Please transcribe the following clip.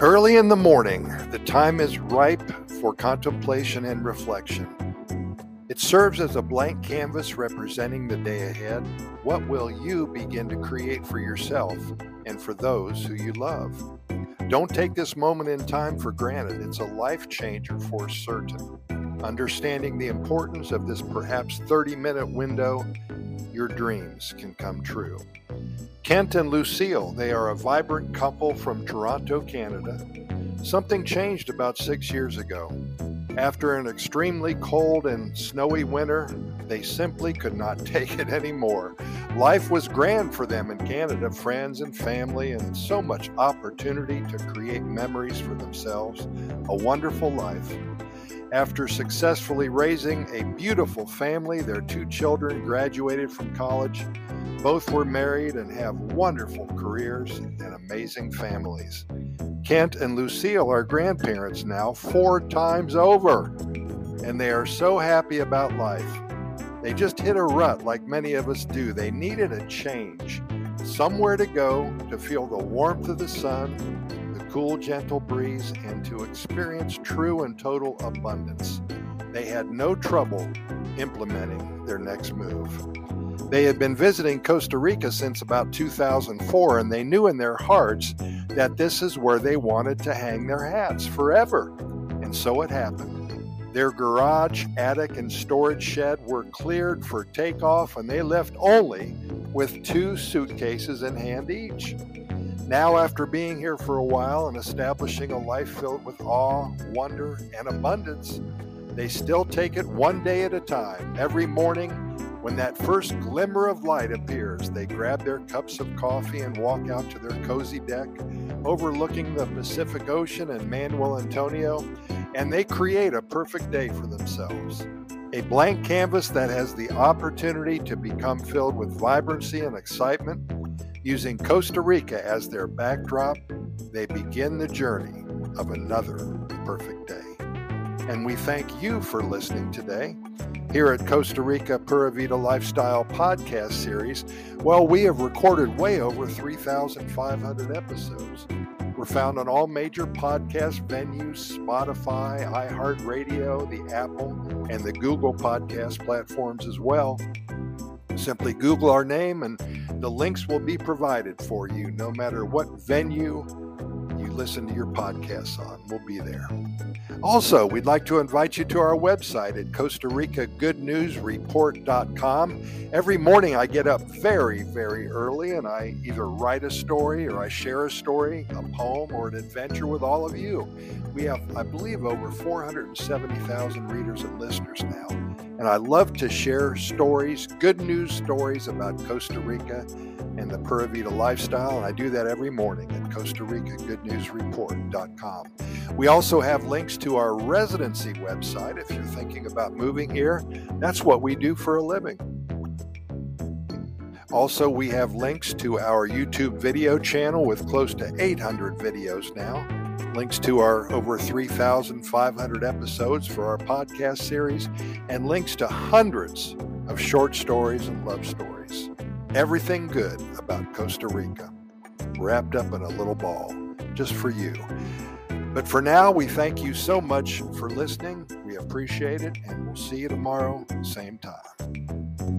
Early in the morning, the time is ripe for contemplation and reflection. It serves as a blank canvas representing the day ahead. What will you begin to create for yourself and for those who you love? Don't take this moment in time for granted. It's a life changer for certain. Understanding the importance of this perhaps 30-minute window, your dreams can come true. Kent and Lucille, they are a vibrant couple from Toronto, Canada. Something changed about 6 years ago. After an extremely cold and snowy winter, they simply could not take it anymore. Life was grand for them in Canada, friends and family, and so much opportunity to create memories for themselves, a wonderful life. After successfully raising a beautiful family, their two children graduated from college. Both were married and have wonderful careers and amazing families. Kent and Lucille are grandparents now 4 times over, and they are so happy about life. They just hit a rut like many of us do. They needed a change, somewhere to go, to feel the warmth of the sun, the cool, gentle breeze, and to experience true and total abundance. They had no trouble implementing their next move. They had been visiting Costa Rica since about 2004, and they knew in their hearts that this is where they wanted to hang their hats forever. And so it happened. Their garage, attic, and storage shed were cleared for takeoff, and they left only with 2 suitcases in hand each. Now, after being here for a while and establishing a life filled with awe, wonder, and abundance, they still take it one day at a time. Every morning, when that first glimmer of light appears, they grab their cups of coffee and walk out to their cozy deck, overlooking the Pacific Ocean and Manuel Antonio, and they create a perfect day for themselves. A blank canvas that has the opportunity to become filled with vibrancy and excitement. Using Costa Rica as their backdrop, they begin the journey of another perfect day. And we thank you for listening today. Here at Costa Rica Pura Vida Lifestyle podcast series, well, we have recorded way over 3,500 episodes. We're found on all major podcast venues, Spotify, iHeartRadio, the Apple, and the Google podcast platforms as well. Simply Google our name and the links will be provided for you no matter what venue you listen to your podcasts on. We'll be there. Also, we'd like to invite you to our website at Costa Rica Good News Report.com. Every morning I get up very, very early and I either write a story or I share a story, a poem, or an adventure with all of you. We have, I believe, over 470,000 readers and listeners now. And I love to share stories, good news stories about Costa Rica and the Pura Vida lifestyle. And I do that every morning at Costa Rica Good News Report.com. We also have links to our residency website if you're thinking about moving here. That's what we do for a living. Also, we have links to our YouTube video channel with close to 800 videos now, links to our over 3,500 episodes for our podcast series, and links to hundreds of short stories and love stories. Everything good about Costa Rica, wrapped up in a little ball, just for you. But for now, we thank you so much for listening. We appreciate it, and we'll see you tomorrow, same time.